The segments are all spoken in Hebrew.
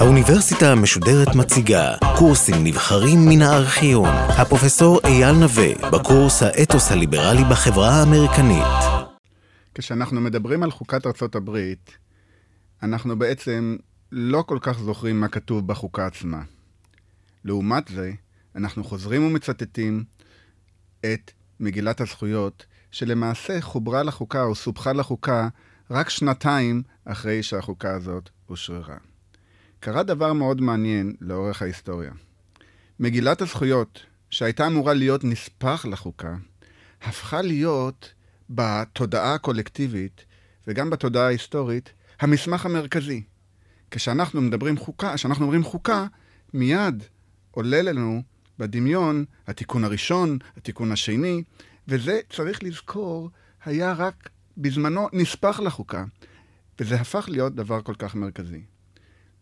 האוניברסיטה המשודרת מציגה קורסים נבחרים מן הארכיון. הפרופסור אייל נווה בקורס האתוס הליברלי בחברה האמריקנית. כשאנחנו מדברים על חוקת ארצות הברית, אנחנו בעצם לא כל כך זוכרים מה כתוב בחוקה עצמה. לעומת זה, אנחנו חוזרים ומצטטים את מגילת הזכויות, שלמעשה חוברה לחוקה או סופחה לחוקה רק 2 אחרי שהחוקה הזאת אושררה. קרה דבר מאוד מעניין לאורך ההיסטוריה. מגילת הזכויות, שהייתה אמורה להיות נספח לחוקה, הפכה להיות בתודעה הקולקטיבית וגם בתודעה ההיסטורית המסמך המרכזי. כשאנחנו אומרים חוקה, מיד עולה לנו בדמיון התיקון הראשון, התיקון השני, וזה צריך לזכור היה רק בזמנו נספח לחוקה, וזה הפך להיות דבר כל כך מרכזי.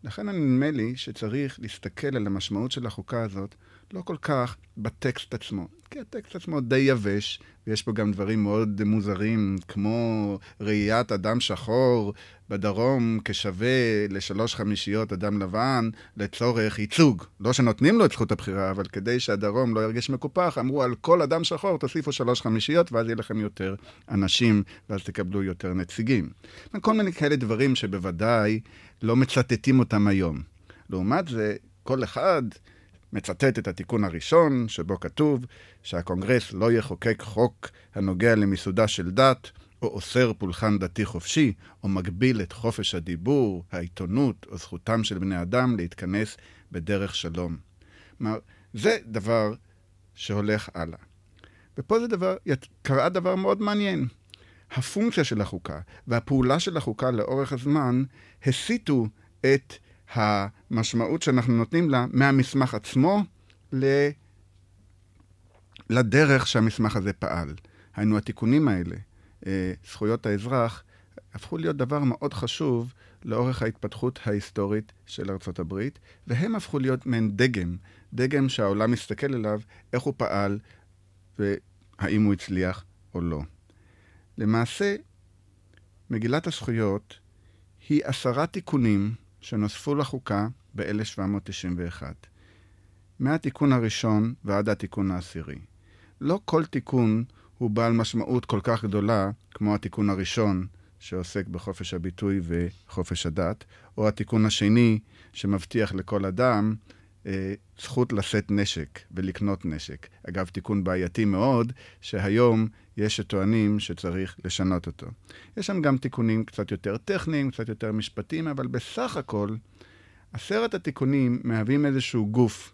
לכן נדמה לי שצריך להסתכל על המשמעות של החוקה הזאת לא כל כך בטקסט עצמו, כי הטקסט עצמו די יבש, ויש פה גם דברים מאוד מוזרים, כמו ראיית אדם שחור בדרום כשווה ל3/5 אדם לבן לצורך ייצוג. לא שנותנים לו את זכות הבחירה, אבל כדי שהדרום לא ירגיש מקופח, אמרו על כל אדם שחור תוסיפו 3/5, ואז יהיה לכם יותר אנשים, ואז תקבלו יותר נציגים. כל מיני כאלה דברים שבוודאי לא מצטטים אותם היום. לעומת זה, כל אחד מצטט את התיקון הראשון, שבו כתוב שהקונגרס לא יחוקק חוק הנוגע למיסודה של דת, או אוסר פולחן דתי חופשי, או מגביל את חופש הדיבור, העיתונות, או זכותם של בני אדם להתכנס בדרך שלום. זה דבר שהולך הלאה. ופה זה קרה דבר מאוד מעניין. הפונקציה של החוקה והפעולה של החוקה לאורך הזמן הסיטו את המשמעות שאנחנו נותנים לה מהמסמך עצמו לדרך שהמסמך הזה פעל. היינו התיקונים האלה, זכויות האזרח, הפכו להיות דבר מאוד חשוב לאורך ההתפתחות ההיסטורית של ארצות הברית, והם הפכו להיות מעין דגם שהעולם מסתכל אליו, איך הוא פעל והאם הוא הצליח או לא. למעשה, מגילת הזכויות היא 10 תיקונים שנוספו לחוקה ב-1791. מהתיקון הראשון ועד התיקון העשירי. לא כל תיקון הוא בעל משמעות כל כך גדולה, כמו התיקון הראשון שעוסק בחופש הביטוי וחופש הדת, או התיקון השני שמבטיח לכל אדם זכות לשאת נשק ולקנות נשק. אגב, תיקון בעייתי מאוד, שהיום יש שטוענים שצריך לשנות אותו. יש שם גם תיקונים קצת יותר טכניים, קצת יותר משפטיים, אבל בסך הכל, 10 התיקונים מהווים איזשהו גוף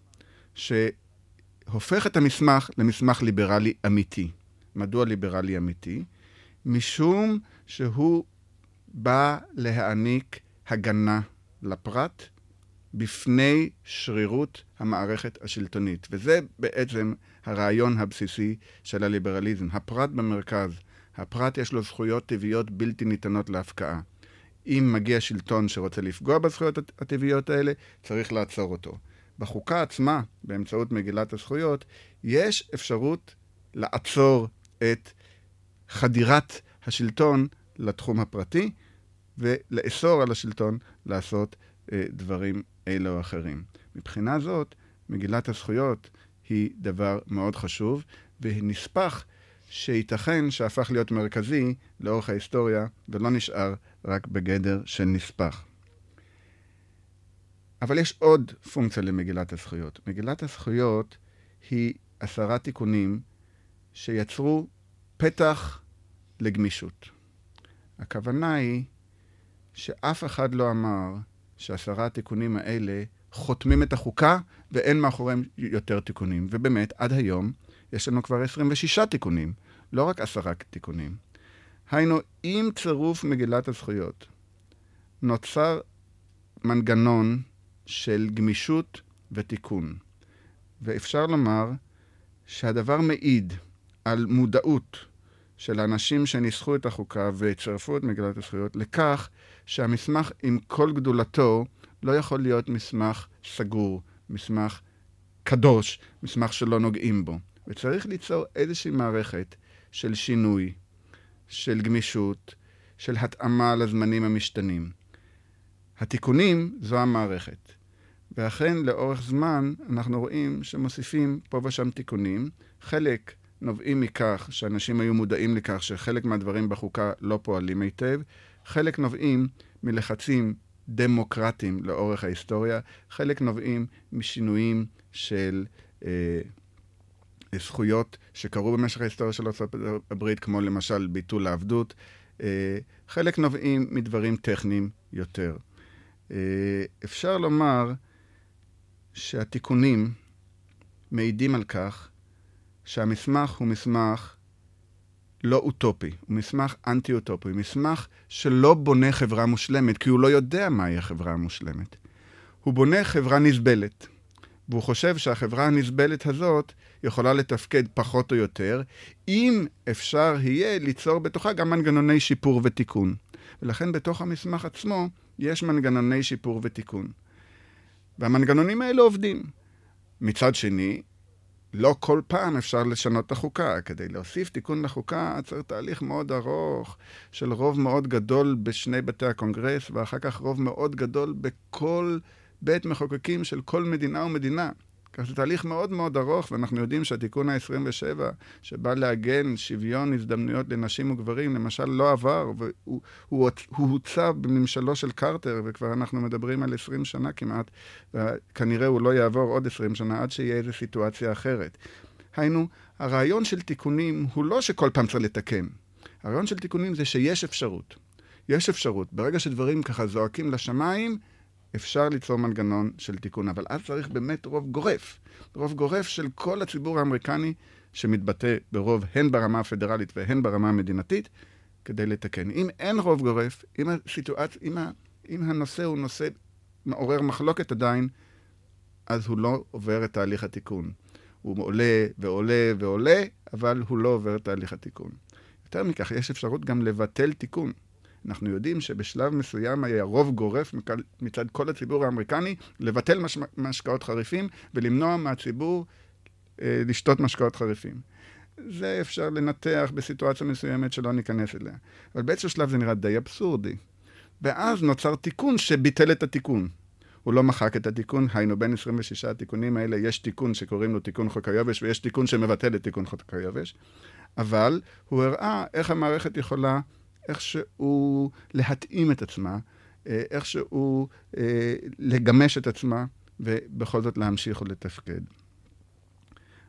שהופך את המסמך למסמך ליברלי אמיתי. מדוע ליברלי אמיתי? משום שהוא בא להעניק הגנה לפרט בפני שרירות המערכת השלטונית. וזה בעצם הרעיון הבסיסי של הליברליזם. הפרט במרכז. הפרט יש לו זכויות טבעיות בלתי ניתנות להפקעה. אם מגיע שלטון שרוצה לפגוע בזכויות הטבעיות האלה, צריך לעצור אותו. בחוקה עצמה, באמצעות מגילת הזכויות, יש אפשרות לעצור את חדירת השלטון לתחום הפרטי, ולאסור על השלטון לעשות דברים אלה או אחרים. מבחינה זאת, מגילת הזכויות היא דבר מאוד חשוב, והיא נספח שייתכן שהפך להיות מרכזי לאורך ההיסטוריה, ולא נשאר רק בגדר של נספח. אבל יש עוד פונקציה למגילת הזכויות. מגילת הזכויות היא 10 תיקונים שיצרו פתח לגמישות. הכוונה היא שאף אחד לא אמר ש10 התיקונים האלה חותמים את החוקה, ואין מאחוריהם יותר תיקונים. ובאמת, עד היום, יש לנו כבר 26 תיקונים, לא רק 10 תיקונים. היינו, עם צירוף מגילת הזכויות, נוצר מנגנון של גמישות ותיקון. ואפשר לומר שהדבר מעיד על מודעות של האנשים שניסחו את החוקה והצרפו את מגילת הזכויות, לכך שהמסמך עם כל גדולתו לא יכול להיות מסמך סגור, מסמך קדוש, מסמך שלא נוגעים בו. וצריך ליצור איזושהי מערכת של שינוי, של גמישות, של התאמה לזמנים המשתנים. התיקונים זו המערכת. ואכן לאורך זמן אנחנו רואים שמוסיפים פה ושם תיקונים. חלק נובעים מכך שאנשים היו מודעים לכך שחלק מהדברים בחוקה לא פועלים היטב. חלק נובעים מלחצים דמוקרטיים לאורך ההיסטוריה. חלק נובעים משינויים של זכויות שקרו במשך ההיסטוריה של ארצות הברית, כמו למשל ביטול העבדות. חלק נובעים מדברים טכניים יותר. אפשר לומר שהתיקונים מעידים על כך שהמסמך הוא מסמך לא אוטופי, הוא מסמך אנטי-אוטופי, הוא מסמך שלא בונה חברה מושלמת, כי הוא לא יודע מהי החברה מושלמת. הוא בונה חברה נסבלת, והוא חושב שהחברה הנסבלת הזאת יכולה לתפקד פחות או יותר, אם אפשר יהיה ליצור בתוכה גם מנגנוני שיפור ותיקון. ולכן בתוך המסמך עצמו יש מנגנוני שיפור ותיקון. והמנגנונים האלה עובדים. מצד שני, לא כל פעם אפשר לשנות את החוקה. כדי להוסיף תיקון לחוקה, צריך תהליך מאוד ארוך של רוב מאוד גדול בשני בתי הקונגרס, ואחר כך רוב מאוד גדול בכל בית מחוקקים של כל מדינה ומדינה. כך זה תהליך מאוד מאוד ארוך, ואנחנו יודעים שהתיקון ה-27, שבא להגן שוויון הזדמנויות לנשים וגברים, למשל לא עבר, והוא הוצא בממשלו של קרטר, וכבר אנחנו מדברים על 20 שנה כמעט, וכנראה הוא לא יעבור עוד 20 שנה, עד שיהיה איזו סיטואציה אחרת. היינו, הרעיון של תיקונים הוא לא שכל פעם צריך לתקן. הרעיון של תיקונים זה שיש אפשרות. יש אפשרות. ברגע שדברים ככה זועקים לשמיים, אפשר ליצור מנגנון של תיקון, אבל אז צריך באמת רוב גורף. רוב גורף של כל הציבור האמריקני, שמתבטא ברוב הן ברמה הפדרלית והן ברמה המדינתית, כדי לתקן. אם אין רוב גורף, אם הנושא הוא נושא מעורר מחלוקת עדיין, אז הוא לא עובר את תהליך התיקון. הוא עולה ועולה ועולה, אבל הוא לא עובר את תהליך התיקון. יותר מכך, יש אפשרות גם לבטל תיקון. אנחנו יודעים שבשלב מסוים היה רוב גורף מצד כל הציבור האמריקני לבטל משקאות חריפים ולמנוע מהציבור לשתות משקאות חריפים. זה אפשר לנתח בסיטואציה מסוימת שלא ניכנס אליה. אבל באיזשהו שלב זה נראה די אבסורדי. ואז נוצר תיקון שביטל את התיקון. הוא לא מחק את התיקון, היינו בין 26 התיקונים האלה, יש תיקון שקוראים לו תיקון חוק היבש, ויש תיקון שמבטל את תיקון חוק היבש. אבל הוא הראה איך המערכת יכולה איכשהו להתאים את עצמה, איכשהו לגמש את עצמה, ובכל זאת להמשיך ולתפקד.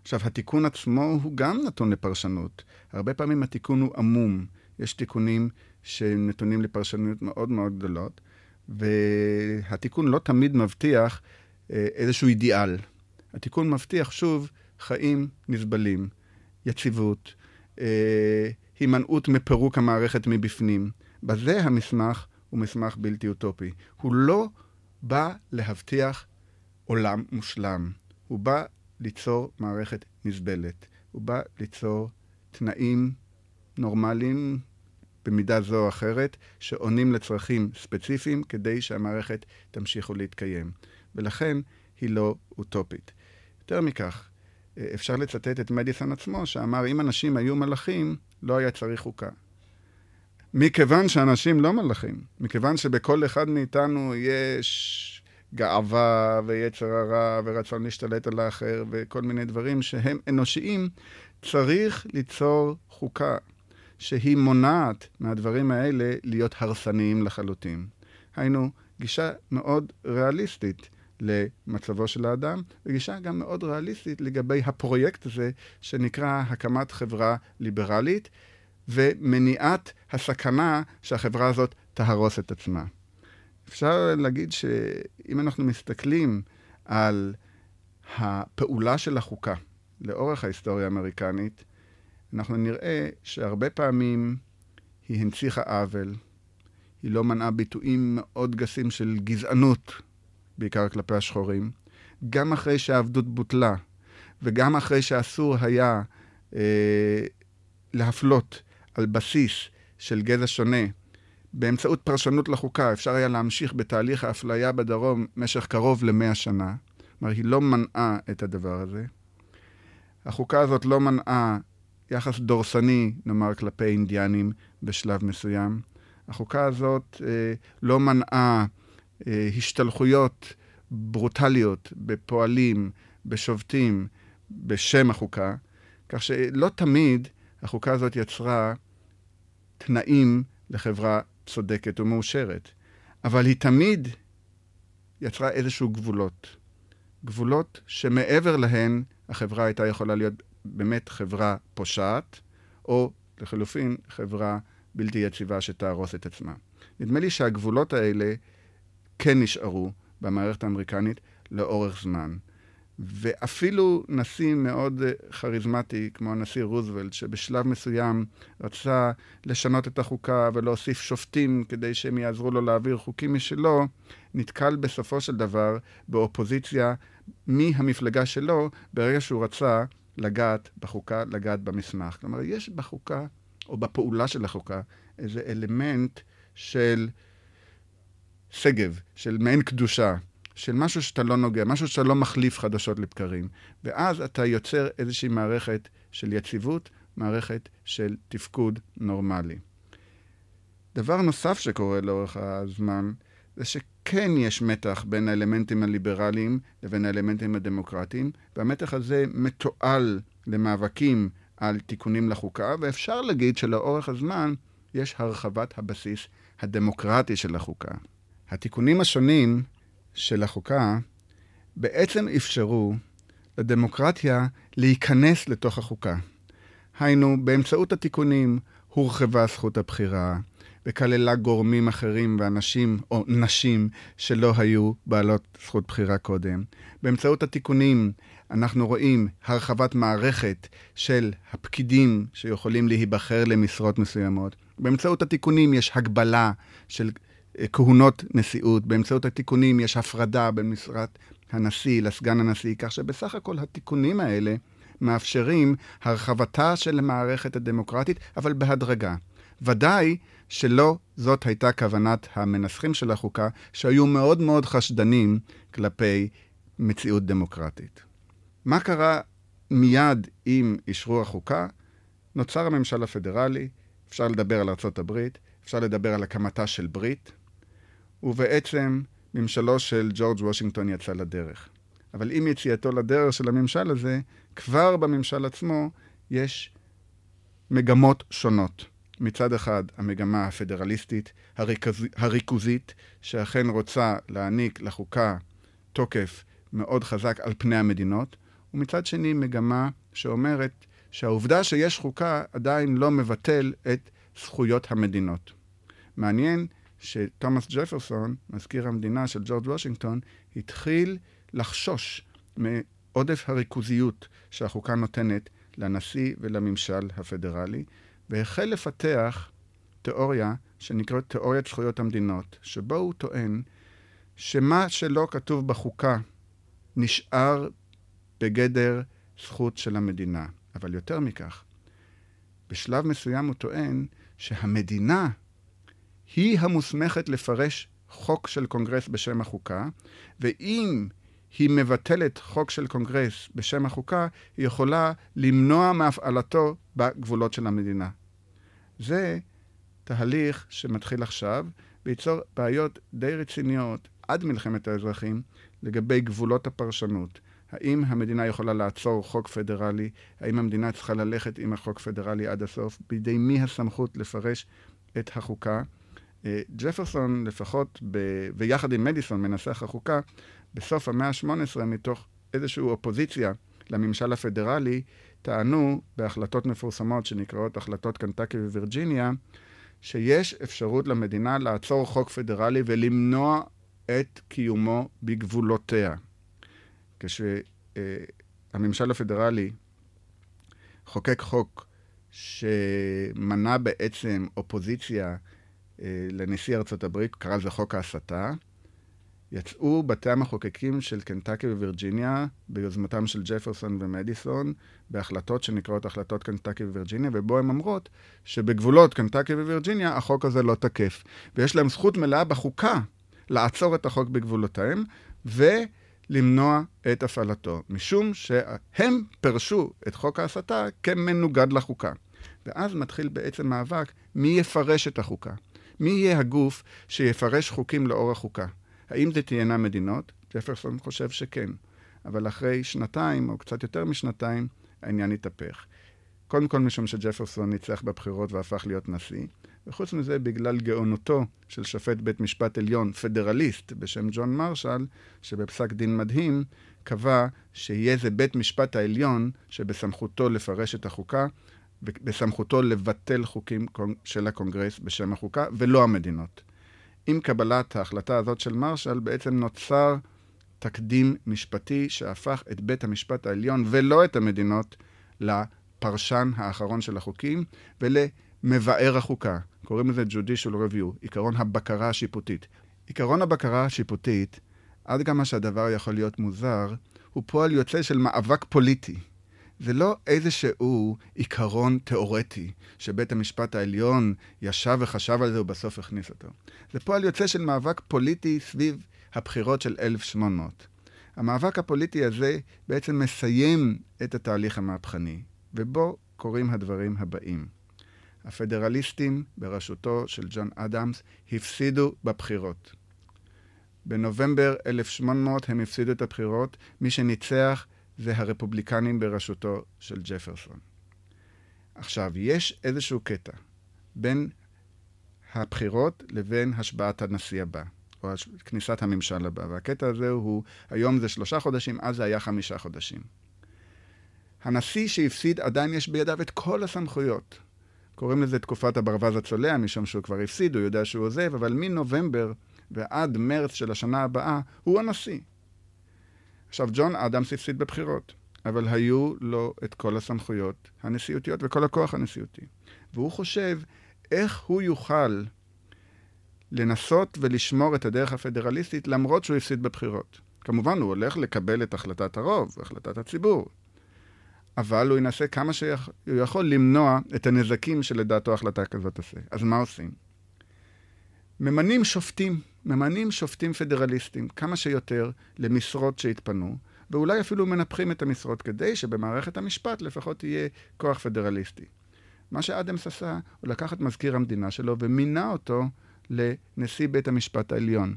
עכשיו, התיקון עצמו הוא גם נתון לפרשנות. הרבה פעמים התיקון הוא עמום. יש תיקונים שנתונים לפרשנות מאוד מאוד גדולות, והתיקון לא תמיד מבטיח איזשהו אידיאל. התיקון מבטיח שוב חיים נסבלים, יציבות, הימנעות מפירוק המערכת מבפנים. בזה המסמך הוא מסמך בלתי אוטופי. הוא לא בא להבטיח עולם מושלם. הוא בא ליצור מערכת נסבלת. הוא בא ליצור תנאים נורמליים במידה זו או אחרת, שעונים לצרכים ספציפיים כדי שהמערכת תמשיכו להתקיים. ולכן היא לא אוטופית. יותר מכך, אפשר לצטט את מדיסון עצמו, שאמר, אם אנשים היו מלאכים, לא היה צריך חוקה. מכיוון שאנשים לא מלאכים, מכיוון שבכל אחד מאיתנו יש גאווה ויצר הרע ורצון להשתלט על האחר וכל מיני דברים שהם אנושיים, צריך ליצור חוקה שהיא מונעת מהדברים האלה להיות הרסניים לחלוטין. היינו גישה מאוד ריאליסטית למצבו של האדם, וגישה גם מאוד ריאליסטית לגבי הפרויקט הזה שנקרא הקמת חברה ליברלית ומניעת הסכנה שהחברה הזאת תהרוס את עצמה. אפשר להגיד שאם אנחנו מסתכלים על הפעולה של החוקה לאורך ההיסטוריה האמריקנית, אנחנו נראה שהרבה פעמים היא הנציחה עוול, היא לא מנעה ביטויים מאוד גסים של גזענות, בעיקר כלפי השחורים, גם אחרי שהעבדות בוטלה, וגם אחרי שאסור היה להפלות על בסיס של גזע שונה, באמצעות פרשנות לחוקה, אפשר היה להמשיך בתהליך האפליה בדרום משך קרוב ל-100 שנה. כלומר, היא לא מנעה את הדבר הזה. החוקה הזאת לא מנעה יחס דורסני, נאמר, כלפי אינדיאנים בשלב מסוים. החוקה הזאת לא מנעה השתלחויות ברוטליות בפועלים, בשובטים, בשם החוקה, כך שלא תמיד החוקה הזאת יצרה תנאים לחברה צודקת ומאושרת, אבל היא תמיד יצרה איזשהו גבולות. גבולות שמעבר להן החברה הייתה יכולה להיות באמת חברה פושעת, או לחלופין חברה בלתי יציבה שתהרוס את עצמה. נדמה לי שהגבולות האלה כן נשארו במערכת האמריקנית לאורך זמן. ואפילו נשיא מאוד חריזמטי, כמו הנשיא רוזוולט, שבשלב מסוים רצה לשנות את החוקה ולהוסיף שופטים כדי שהם יעזרו לו להעביר חוקים משלו, נתקל בסופו של דבר באופוזיציה מהמפלגה שלו, ברגע שהוא רצה לגעת בחוקה, לגעת במסמך. כלומר, יש בחוקה, או בפעולה של החוקה, איזה אלמנט של סגב, של מעין קדושה, של משהו שאתה לא נוגע, משהו שאתה לא מחליף חדשות לבקרים. ואז אתה יוצר איזושהי מערכת של יציבות, מערכת של תפקוד נורמלי. דבר נוסף שקורה לאורך הזמן, זה שכן יש מתח בין האלמנטים הליברליים לבין האלמנטים הדמוקרטיים, והמתח הזה מתועל למאבקים על תיקונים לחוקה, ואפשר להגיד שלאורך הזמן יש הרחבת הבסיס הדמוקרטי של החוקה. התיקונים השונים של החוקה בעצם אפשרו לדמוקרטיה להיכנס לתוך החוקה. היינו, באמצעות התיקונים הורחבה זכות הבחירה, וכללה גורמים אחרים ואנשים או נשים שלא היו בעלות זכות בחירה קודם. באמצעות התיקונים אנחנו רואים הרחבת מערכת של הפקידים שיכולים להיבחר למשרות מסוימות. באמצעות התיקונים יש הגבלה של כהונות נשיאות, באמצעות התיקונים יש הפרדה בין משרת הנשיא לסגן הנשיא, כך שבסך הכל התיקונים האלה מאפשרים הרחבתה של המערכת הדמוקרטית, אבל בהדרגה. ודאי שלא זאת הייתה כוונת המנסחים של החוקה, שהיו מאוד מאוד חשדנים כלפי מציאות דמוקרטית. מה קרה מיד עם אישור החוקה? נוצר הממשל הפדרלי, אפשר לדבר על ארצות הברית, אפשר לדבר על הקמתה של ברית, ובעצם ממשלו של ג'ורג' וושינגטון יצא לדרך. אבל עם יציאתו לדרך של הממשל הזה, כבר בממשל עצמו יש מגמות שונות. מצד אחד, המגמה הפדרליסטית, הריכוזית, שאכן רוצה להעניק לחוקה תוקף מאוד חזק על פני המדינות, ומצד שני, מגמה שאומרת שהעובדה שיש חוקה עדיין לא מבטל את זכויות המדינות. מעניין שתומס ג'פרסון, מזכיר המדינה של ג'ורג' וושינגטון, התחיל לחשוש מעודף הריכוזיות שהחוקה נותנת לנשיא ולממשל הפדרלי, והחל לפתח תיאוריה שנקראת תיאוריית זכויות המדינות, שבו הוא טוען שמה שלא כתוב בחוקה נשאר בגדר זכות של המדינה. אבל יותר מכך, בשלב מסוים הוא טוען שהמדינה היא המוסמכת לפרש חוק של קונגרס בשם החוקה, ואם היא מבטלת חוק של קונגרס בשם החוקה, היא יכולה למנוע מהפעלתו בגבולות של המדינה. זה תהליך שמתחיל עכשיו, וייצור בעיות די רציניות עד מלחמת האזרחים לגבי גבולות הפרשנות. האם המדינה יכולה לעצור חוק פדרלי? האם המדינה צריכה ללכת עם החוק פדרלי עד הסוף? בידי מי הסמכות לפרש את החוקה? ג'פרסון לפחות, ויחד עם מדיסון מנסח החוקה, בסוף המאה ה-18 מתוך איזושהי אופוזיציה לממשל הפדרלי, טענו בהחלטות מפורסמות שנקראות החלטות קנטקי ווירג'יניה, שיש אפשרות למדינה לעצור חוק פדרלי ולמנוע את קיומו בגבולותיה. כשהממשל הפדרלי חוקק חוק שמנע בעצם אופוזיציה לנשיא ארצות הברית, קרא זה חוק ההסתה, יצאו בתי המחוקקים של קנטקי ווירג'יניה, ביוזמתם של ג'פרסון ומדיסון, בהחלטות שנקראות החלטות קנטקי ווירג'יניה, ובו הן אומרות שבגבולות קנטקי ווירג'יניה החוק הזה לא תקף. ויש להם זכות מלאה בחוקה לעצור את החוק בגבולותיהם, למנוע את הפעלתו, משום שהם פרשו את חוק ההסתה כמנוגד לחוקה. ואז מתחיל בעצם מאבק מי יפרש את החוקה. מי יהיה הגוף שיפרש חוקים לאור החוקה? האם זה תהיינה מדינות? ג'פרסון חושב שכן. אבל אחרי שנתיים, או קצת יותר משנתיים, העניין התהפך. קודם כל משום שג'פרסון ניצח בבחירות והפך להיות נשיא, וחוץ מזה בגלל גאונותו של שופט בית משפט עליון פדרליסט בשם ג'ון מרשל, שבפסק דין מדהים קבע שיהיה זה בית משפט העליון שבסמכותו לפרש את החוקה, ובסמכותו לבטל חוקים של הקונגרס בשם החוקה, ולא המדינות. עם קבלת ההחלטה הזאת של מרשל בעצם נוצר תקדים משפטי שהפך את בית המשפט העליון ולא את המדינות לפרשן האחרון של החוקים ולמבאר החוקה. קוראים לזה judicial review, עיקרון הבקרה השיפוטית. עיקרון הבקרה השיפוטית, עד כמה שהדבר יכול להיות מוזר, הוא פועל יוצא של מאבק פוליטי. זה לא איזשהו עיקרון תיאורטי, שבית המשפט העליון ישב וחשב על זה ובסוף הכניס אותו. זה פועל יוצא של מאבק פוליטי סביב הבחירות של 1800. המאבק הפוליטי הזה בעצם מסיים את התהליך המהפכני, ובו קוראים הדברים הבאים. הפדרליסטים בראשותו של ג'ון אדמס הפסידו בבחירות. בנובמבר 1800 הם הפסידו את הבחירות, מי שניצח זה הרפובליקנים בראשותו של ג'פרסון. עכשיו, יש איזשהו קטע בין הבחירות לבין השבעת הנשיא הבא, או כניסת הממשל הבא, והקטע הזה הוא, היום זה 3 חודשים, אז זה היה 5 חודשים. הנשיא שהפסיד עדיין יש בידיו את כל הסמכויות. קוראים לזה תקופת הברווז הצולע, משום שהוא כבר הפסיד, הוא יודע שהוא עוזב, אבל מנובמבר ועד מרץ של השנה הבאה, הוא הנשיא. עכשיו, ג'ון אדמס הפסיד בבחירות, אבל היו לו את כל הסמכויות הנשיאותיות וכל הכוח הנשיאותי. והוא חושב איך הוא יוכל לנסות ולשמור את הדרך הפדרליסטית למרות שהוא הפסיד בבחירות. כמובן, הוא הולך לקבל את החלטת הרוב, החלטת הציבור. אבל הוא ינסה כמה שהוא יכול למנוע את הנזקים שלדעתו החלטה כזאת תעשה. אז מה עושים? ממנים שופטים. ממנים שופטים פדרליסטים כמה שיותר למשרות שהתפנו, ואולי אפילו מנפחים את המשרות כדי שבמערכת המשפט לפחות יהיה כוח פדרליסטי. מה שאדמס עשה הוא לקח את מזכיר המדינה שלו ומינה אותו לנשיא בית המשפט העליון.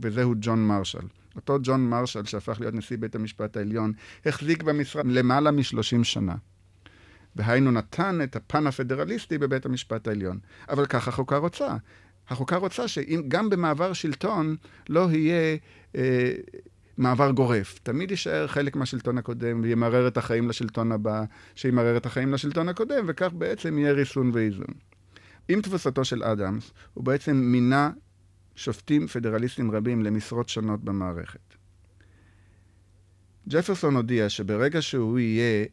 וזהו ג'ון מרשל. אותו ג'ון מרשל שהפך להיות נשיא בית המשפט העליון החזיק במשרה למעלה מ-30 שנה. והיינו נתן את הפן הפדרליסטי בבית המשפט העליון. אבל ככה חוקה רוצה. החוקה רוצה שגם במעבר שלטון לא יהיה מעבר גורף. תמיד יישאר חלק מהשלטון הקודם וימרר את החיים לשלטון הבא, שימרר את החיים לשלטון הקודם, וכך בעצם יהיה ריסון ואיזון. עם תבוסתו של אדמס, הוא בעצם מינה שופטים פדרליסטים רבים למשרות שונות במערכת. ג'פרסון הודיע שברגע שהוא יהיה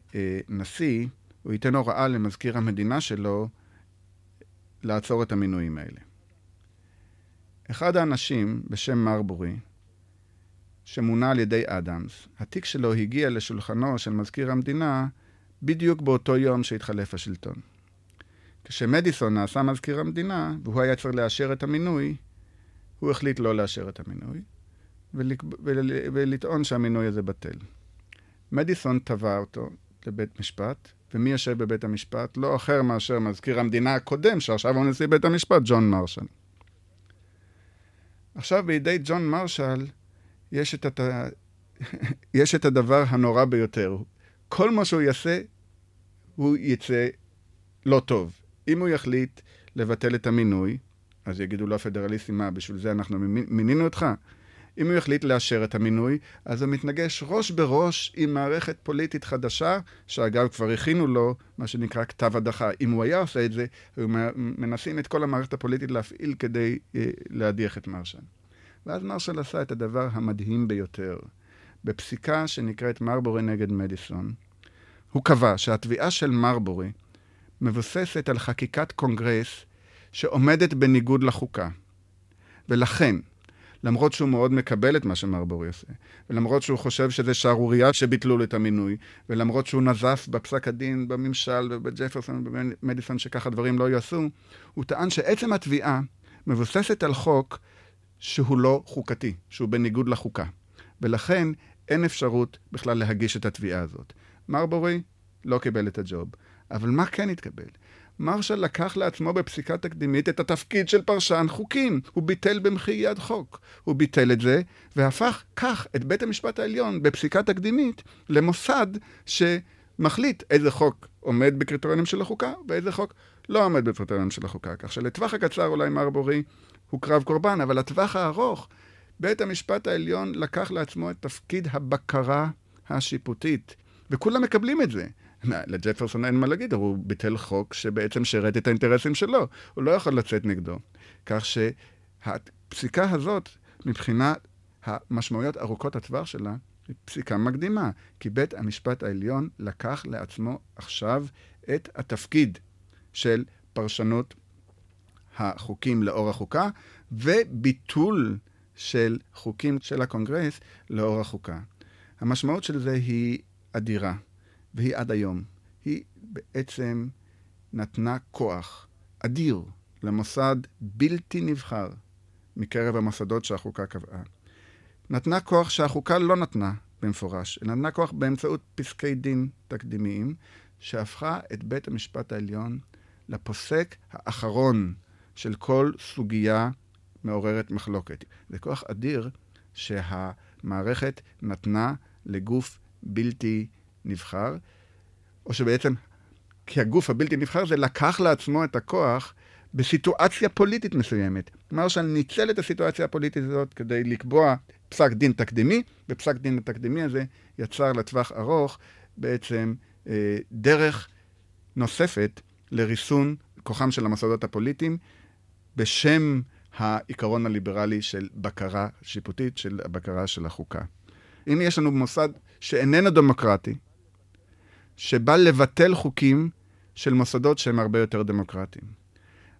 נשיא, הוא ייתן הוראה למזכיר המדינה שלו לעצור את המינויים האלה. אחד האנשים בשם מארבורי, שמונה על ידי אדמס, התיק שלו הגיע לשולחנו של מזכיר המדינה בדיוק באותו יום שהתחלף השלטון. כשמדיסון נעשה מזכיר המדינה, והוא היה צריך לאשר את המינוי, הוא החליט לא לאשר את המינוי, ולטעון שהמינוי הזה בטל. מדיסון תבע אותו לבית משפט, ומי יושב בבית המשפט? לא אחר מאשר מזכיר המדינה הקודם, שעכשיו הוא נשיא בית המשפט, ג'ון מרשל. עכשיו בידי ג'ון מרשל יש את יש את הדבר הנורא ביותר. כל מה שהוא יעשה הוא יצא לא טוב. אם הוא יחליט לבטל את המינוי, אז יגידו לו הפדרליסטים, מה, בשביל זה אנחנו מינינו אותך? אם הוא יחליט לאשר את המינוי, אז הוא מתנגש ראש בראש עם מערכת פוליטית חדשה, שאגב כבר הכינו לו מה שנקרא כתב הדחה. אם הוא היה עושה את זה, היו מנסים את כל המערכת הפוליטית להפעיל כדי להדיח את מרשל. ואז מרשל עשה את הדבר המדהים ביותר. בפסיקה שנקראת מארבורי נגד מדיסון, הוא קבע שהתביעה של מארבורי מבוססת על חקיקת קונגרס שעומדת בניגוד לחוקה. ולכן, למרות שהוא מאוד מקבל את מה שמארבורי עושה, ולמרות שהוא חושב שזה שערורייה שביטלו לו את המינוי, ולמרות שהוא נזף בפסק הדין, בממשל ובג'פרסון ובמדיסון שכך הדברים לא יעשו, הוא טען שעצם התביעה מבוססת על חוק שהוא לא חוקתי, שהוא בניגוד לחוקה. ולכן אין אפשרות בכלל להגיש את התביעה הזאת. מארבורי לא קיבל את הג'וב, אבל מה כן התקבל? מרשל לקח לעצמו בפסיקה תקדימית את התפקיד של פרשן חוקים. הוא ביטל במחי יד חוק. הוא ביטל את זה והפך כך את בית המשפט העליון בפסיקה תקדימית למוסד שמחליט איזה חוק עומד בקריטריונים של החוקה ואיזה חוק לא עומד בקריטריונים של החוקה. כך שלטווח הקצר אולי מארבורי הוא קרב קורבן, אבל לטווח הארוך בית המשפט העליון לקח לעצמו את תפקיד הבקרה השיפוטית. וכולם מקבלים את זה. לג'פרסון אין מה להגיד, הוא ביטל חוק שבעצם שרת את האינטרסים שלו. הוא לא יכול לצאת נגדו. כך שהפסיקה הזאת, מבחינת המשמעויות ארוכות הטווח שלה, היא פסיקה מקדימה. כי בית המשפט העליון לקח לעצמו עכשיו את התפקיד של פרשנות החוקים לאור החוקה, וביטול של חוקים של הקונגרס לאור החוקה. המשמעות של זה היא אדירה. והיא עד היום. היא בעצם נתנה כוח אדיר למוסד בלתי נבחר מקרב המוסדות שהחוקה קבעה. נתנה כוח שהחוקה לא נתנה במפורש, אלא נתנה כוח באמצעות פסקי דין תקדימיים, שהפכה את בית המשפט העליון לפוסק האחרון של כל סוגיה מעוררת מחלוקת. זה כוח אדיר שהמערכת נתנה לגוף בלתי נבחר. או שבעצם, כי הגוף הבלתי נבחר זה לקח לעצמו את הכוח בסיטואציה פוליטית מסוימת. מרשל ניצל את הסיטואציה הפוליטית הזאת כדי לקבוע פסק דין תקדימי, ופסק דין התקדימי הזה יצר לטווח ארוך בעצם דרך נוספת לריסון כוחם של המוסדות הפוליטיים בשם העיקרון הליברלי של בקרה שיפוטית, של הבקרה של החוקה. אם יש לנו מוסד שאיננו דמוקרטי, שבא לבטל חוקים של מוסדות שהם הרבה יותר דמוקרטיים.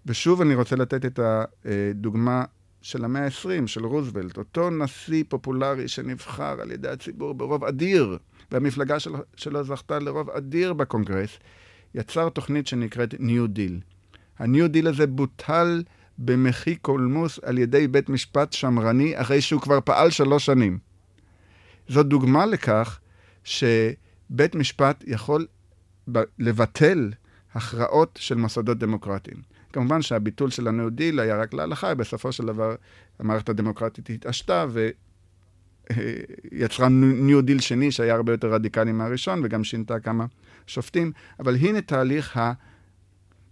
ושוב אני רוצה לתת את הדוגמה של המאה ה-20, של רוזוולט, אותו נשיא פופולרי שנבחר על ידי הציבור ברוב אדיר, והמפלגה שלו זכתה לרוב אדיר בקונגרס, יצר תוכנית שנקראת ניו דיל. הניו דיל הזה בוטל במחי קולמוס על ידי בית משפט שמרני, אחרי שהוא כבר פעל 3 שנים. זו דוגמה לכך שבית משפט יכול לבטל הכרעות של מוסדות דמוקרטיים. כמובן שהביטול של הניו דיל היה רק להלכה, בסופו של דבר המערכת הדמוקרטית התעשתה ויצרה ניו דיל שני שהיה הרבה יותר רדיקלי מהראשון וגם שינתה כמה שופטים, אבל הנה תהליך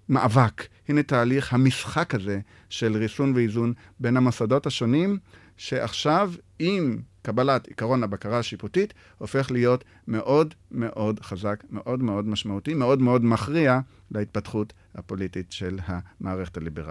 המאבק, הנה תהליך המשחק הזה של ריסון ואיזון בין המוסדות השונים, שעכשיו עם קבלת עיקרון הבקרה השיפוטית הופך להיות מאוד מאוד חזק, מאוד מאוד משמעותי, מאוד מאוד מכריע להתפתחות הפוליטית של המערכת הליברלית.